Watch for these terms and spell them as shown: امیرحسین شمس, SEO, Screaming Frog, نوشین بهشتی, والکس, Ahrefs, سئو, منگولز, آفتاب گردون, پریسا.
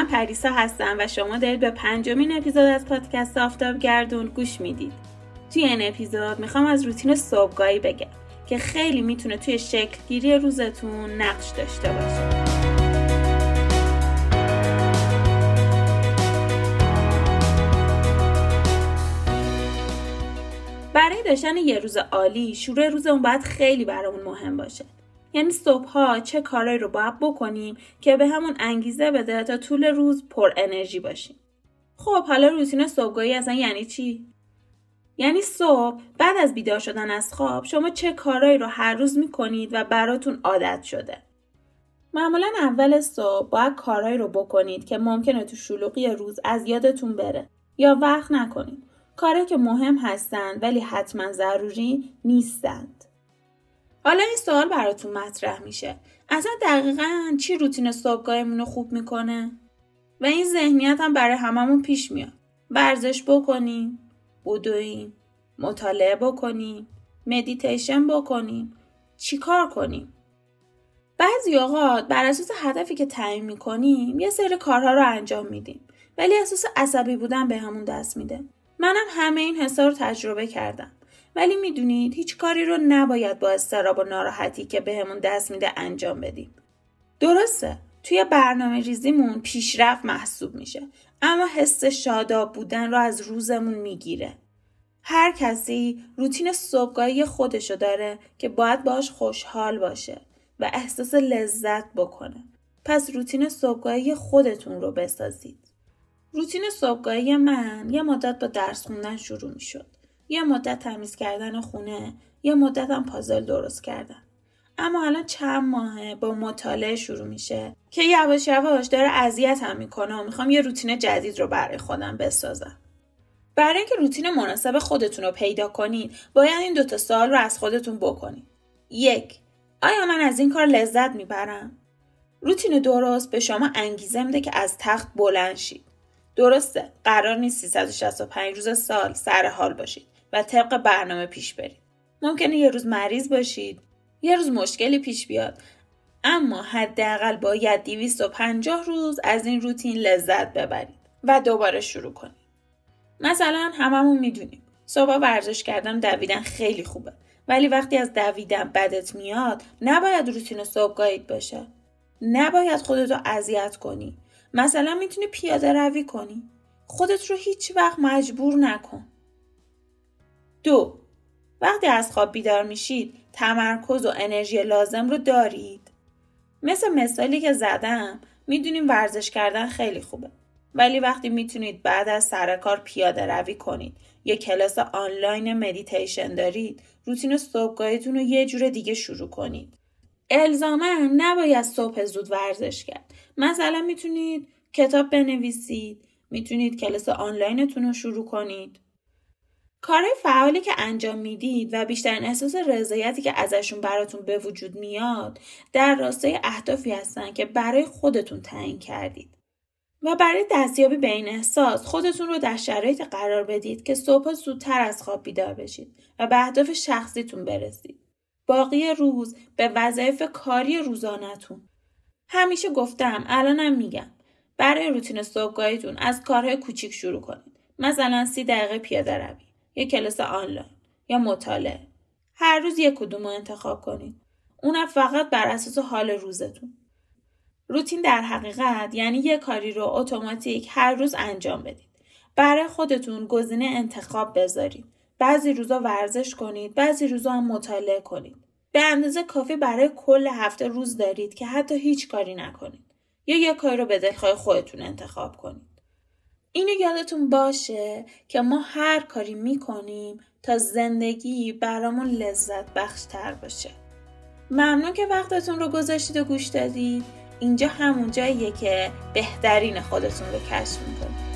من پریسا هستم و شما دارید به 5مین اپیزود از پادکست آفتاب گردون گوش میدید. توی این اپیزود میخوام از روتین صبحگاهی بگم که خیلی میتونه توی شکل گیری روزتون نقش داشته باشه. برای داشتن یه روز عالی، شروع روزمون باید خیلی برامون مهم باشه. یعنی صبح‌ها چه کارایی رو باید بکنیم که به همون انگیزه بده تا طول روز پر انرژی باشیم. خب حالا روتین صبحگاهی اصلا یعنی چی؟ یعنی صبح بعد از بیدار شدن از خواب شما چه کارایی رو هر روز میکنید و براتون عادت شده. معمولا اول صبح باید کارایی رو بکنید که ممکنه تو شلوغی روز از یادتون بره یا وقت نکنید. کارایی که مهم هستن ولی حتما ضروری نیستند. حالا این سوال براتون مطرح میشه. اصلا دقیقاً چی روتین صبحگاهیمون رو خوب میکنه؟ و این ذهنیت هم برای هممون پیش میاد. ورزش بکنیم، بدویم، مطالعه بکنیم، مدیتیشن بکنیم، چی کار کنیم؟ بعضی اوقات بر اساس هدفی که تعیین میکنیم یه سری کارها رو انجام میدیم. ولی اساس عصبی بودن به همون دست میده. منم همه این حسا رو تجربه کردم. ولی میدونید هیچ کاری رو نباید با استراب و ناراحتی که بهمون دست میده انجام بدیم. درسته توی برنامه ریزیمون پیشرفت محسوب میشه، اما حس شاداب بودن رو از روزمون میگیره. هر کسی روتین صبحگاهی خودشو داره که باید باش خوشحال باشه و احساس لذت بکنه. پس روتین صبحگاهی خودتون رو بسازید. روتین صبحگاهی من یه مدت با درس خوندن شروع میشد. یه مدت تمیز کردن خونه، یه مدت هم پازل درست کردن. اما الان چند ماهه با مطالعه شروع میشه که یواش یواش داره اذیتم میکنه و میخوام یه روتین جدید رو برای خودم بسازم. برای اینکه روتین مناسب خودتون رو پیدا کنید، باید این 2 سوال رو از خودتون بکنید. 1. آیا من از این کار لذت میبرم؟ روتین درست به شما انگیزه میده که از تخت بلند شید. درسته، قرار نیست 365 روز سال سر حال باشید و طبق برنامه پیش برید. ممکنه یه روز مریض باشید، یه روز مشکلی پیش بیاد، اما حداقل باید 250 روز از این روتین لذت ببرید و دوباره شروع کنید. مثلا هممون میدونیم صبح ورزش کردن، دویدن خیلی خوبه، ولی وقتی از دویدن بدت میاد نباید روتین صبحگاهیت باشه. نباید خودت رو اذیت کنی. مثلا میتونی پیاده روی کنی. خودت رو هیچ وقت مجبور نکن. 2. وقتی از خواب بیدار میشید تمرکز و انرژی لازم رو دارید؟ مثالی که زدم، میدونیم ورزش کردن خیلی خوبه. ولی وقتی میتونید بعد از سر کار پیاده روی کنید، یه کلاس آنلاین مدیتیشن دارید، روتین صبحگاهیتون رو یه جور دیگه شروع کنید. الزاما نباید صبح زود ورزش کرد. مثلا میتونید کتاب بنویسید، میتونید کلاس آنلاینتون رو شروع کنید. کارهای فعالی که انجام میدید و بیشترین احساس رضایتی که ازشون براتون به وجود میاد در راستای اهدافی هستن که برای خودتون تعیین کردید. و برای دستیابی به این احساس خودتون رو در شرایط قرار بدید که صبح زودتر از خواب بیدار بشید و به اهداف شخصیتون برسید. باقی روز به وظایف کاری روزانه‌تون. همیشه گفتم، الانم میگم، برای روتین صبحگاهیتون از کارهای کوچیک شروع کنید. مثلا 30 دقیقه پیاده روی، یه کلاس آنلاین یا مطالعه. هر روز یک کدوم رو انتخاب کنید. اونم فقط بر اساس حال روزتون. روتین در حقیقت یعنی یه کاری رو اتوماتیک هر روز انجام بدید. برای خودتون گزینه انتخاب بذارید. بعضی روزا ورزش کنید، بعضی روزا هم مطالعه کنید. به اندازه کافی برای کل هفته روز دارید که حتی هیچ کاری نکنید یا یک کاری رو به دلخواه خودتون انتخاب کنید. اینو یادتون باشه که ما هر کاری میکنیم تا زندگی برامون لذت بخشتر باشه. ممنون که وقتتون رو گذاشتید و گوش دادید. اینجا همون جاییه که بهترین خودتون رو کشف میکنید.